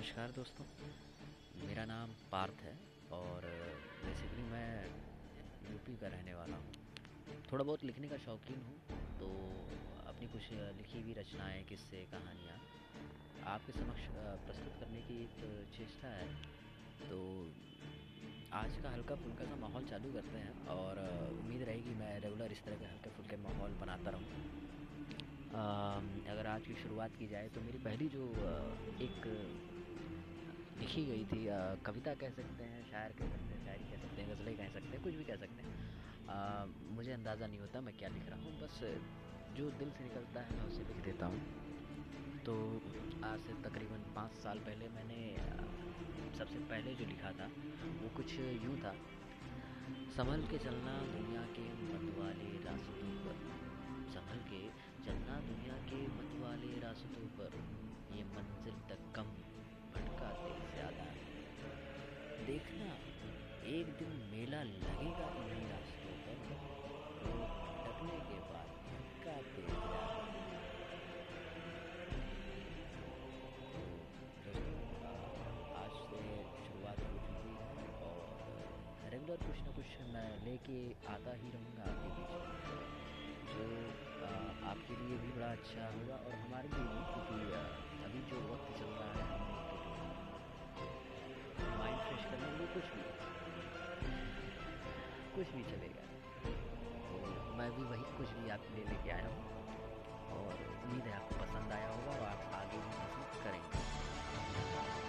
नमस्कार दोस्तों, मेरा नाम पार्थ है और बेसिकली मैं यूपी का रहने वाला हूँ। थोड़ा बहुत लिखने का शौकीन हूँ, तो अपनी कुछ लिखी हुई रचनाएँ, किस्से, कहानियाँ आपके समक्ष प्रस्तुत करने की एक चेष्टा है। तो आज का हल्का फुल्का सा माहौल चालू करते हैं और उम्मीद रहेगी मैं रेगुलर इस तरह के हल्के फुल्के माहौल बनाता रहूँ। अगर आज की शुरुआत की जाए तो मेरी पहली जो एक लिखी गई थी, कविता कह सकते हैं, शायर कह सकते हैं, शायरी कह सकते हैं, गज़लें कह सकते हैं, कुछ भी कह सकते हैं। मुझे अंदाज़ा नहीं होता मैं क्या लिख रहा हूँ, बस जो दिल से निकलता है मैं उसे लिख देता हूँ। तो आज से तकरीबन 5 साल पहले मैंने सबसे पहले जो लिखा था वो कुछ यूँ था। संभल के चलना दुनिया के मतवाले रास्तों पर, संभल के चलना दुनिया के मतवाले रास्तों पर, ये मंजिल तक कम भटकाते ज़्यादा। देखना एक दिन मेला लगेगा उन्हीं रास्तों पर, भटकने के बाद भटकाते ज़्यादा। रेगुलर कुछ ना कुछ मैं लेके आता ही रहूँगा आपके बीच, जो आपके लिए भी बड़ा अच्छा होगा और हमारे लिए, क्योंकि अभी जो वक्त चल रहा है माइंड फ्रेश करने में कुछ भी चलेगा। तो मैं भी वही कुछ भी आपके लिए लेके आया हूँ और उम्मीद है आपको पसंद आया होगा और आप आगे भी पसंद करेंगे।